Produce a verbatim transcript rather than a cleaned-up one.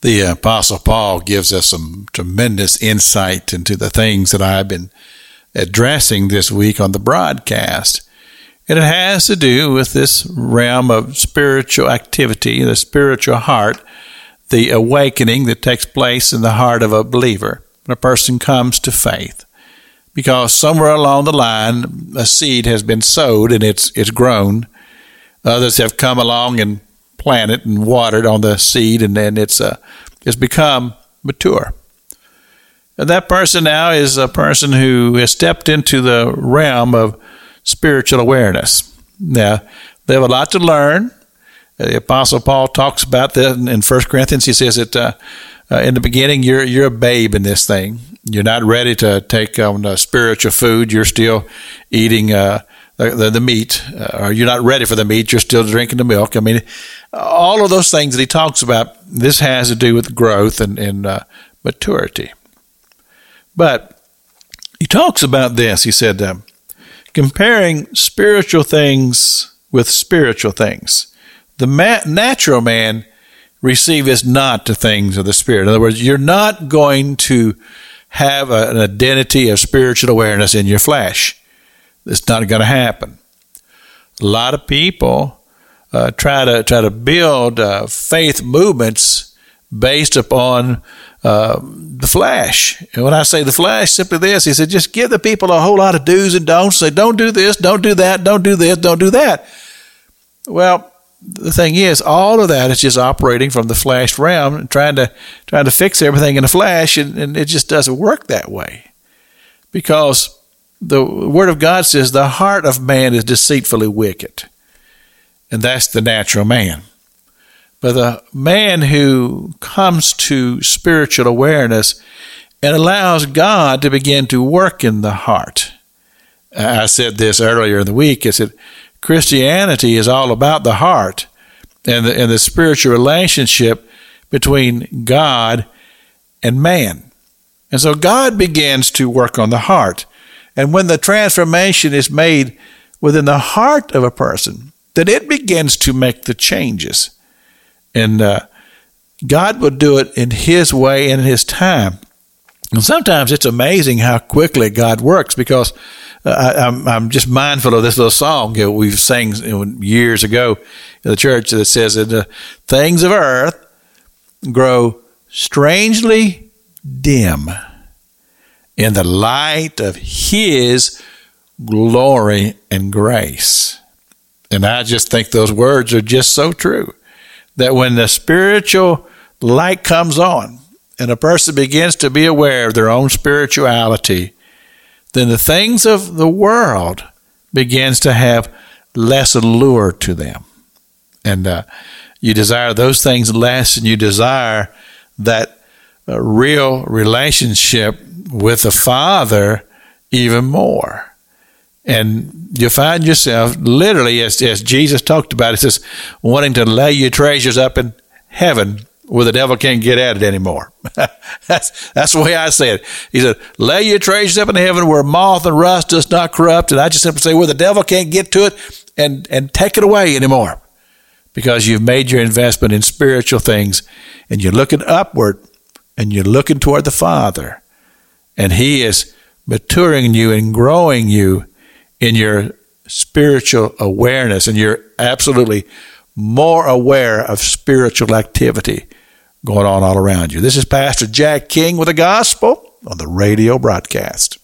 The Apostle Paul gives us some tremendous insight into the things that I've been addressing this week on the broadcast. And it has to do with this realm of spiritual activity, the spiritual heart, the awakening that takes place in the heart of a believer when a person comes to faith. Because somewhere along the line, a seed has been sowed and it's it's grown. Others have come along and planted and watered on the seed, and then it's uh, it's become mature. And that person now is a person who has stepped into the realm of spiritual awareness. Now, they have a lot to learn. The Apostle Paul talks about that in First Corinthians. He says that uh, uh, in the beginning, you're you're a babe in this thing. You're not ready to take on uh, spiritual food. You're still eating uh, the, the, the meat, uh, or you're not ready for the meat. You're still drinking the milk. I mean, all of those things that he talks about, this has to do with growth and, and uh, maturity. But he talks about this. He said, um, comparing spiritual things with spiritual things. The ma- natural man receiveth not the things of the Spirit. In other words, you're not going to have a, an identity of spiritual awareness in your flesh. It's not going to happen. A lot of people uh, try to try to build uh, faith movements based upon uh, the flesh. And when I say the flesh, simply this, he said, just give the people a whole lot of do's and don'ts. Say, don't do this, don't do that, don't do this, don't do that. Well, the thing is, all of that is just operating from the flesh realm and trying to trying to fix everything in the flesh, and, and it just doesn't work that way. Because the Word of God says the heart of man is deceitfully wicked, and that's the natural man. But the man who comes to spiritual awareness and allows God to begin to work in the heart. I said this earlier in the week. I said, Christianity is all about the heart and the, and the spiritual relationship between God and man. And so God begins to work on the heart. And when the transformation is made within the heart of a person, then it begins to make the changes. And uh, God will do it in His way and in His time. And sometimes it's amazing how quickly God works, because I, I'm, I'm just mindful of this little song that we've sang years ago in the church that says that the things of earth grow strangely dim in the light of His glory and grace. And I just think those words are just so true, that when the spiritual light comes on and a person begins to be aware of their own spirituality, then the things of the world begins to have less allure to them. And uh, you desire those things less, and you desire that uh, real relationship with the Father even more. And you find yourself literally, as, as Jesus talked about, it says, wanting to lay your treasures up in heaven, where the devil can't get at it anymore. that's that's the way I say it. He said, lay your treasures up in heaven where moth and rust does not corrupt. And I just simply say, where well, the devil can't get to it and, and take it away anymore. Because you've made your investment in spiritual things, and you're looking upward, and you're looking toward the Father. And He is maturing you and growing you in your spiritual awareness, and you're absolutely more aware of spiritual activity going on all around you. This is Pastor Jack King with the Gospel on the Radio Broadcast.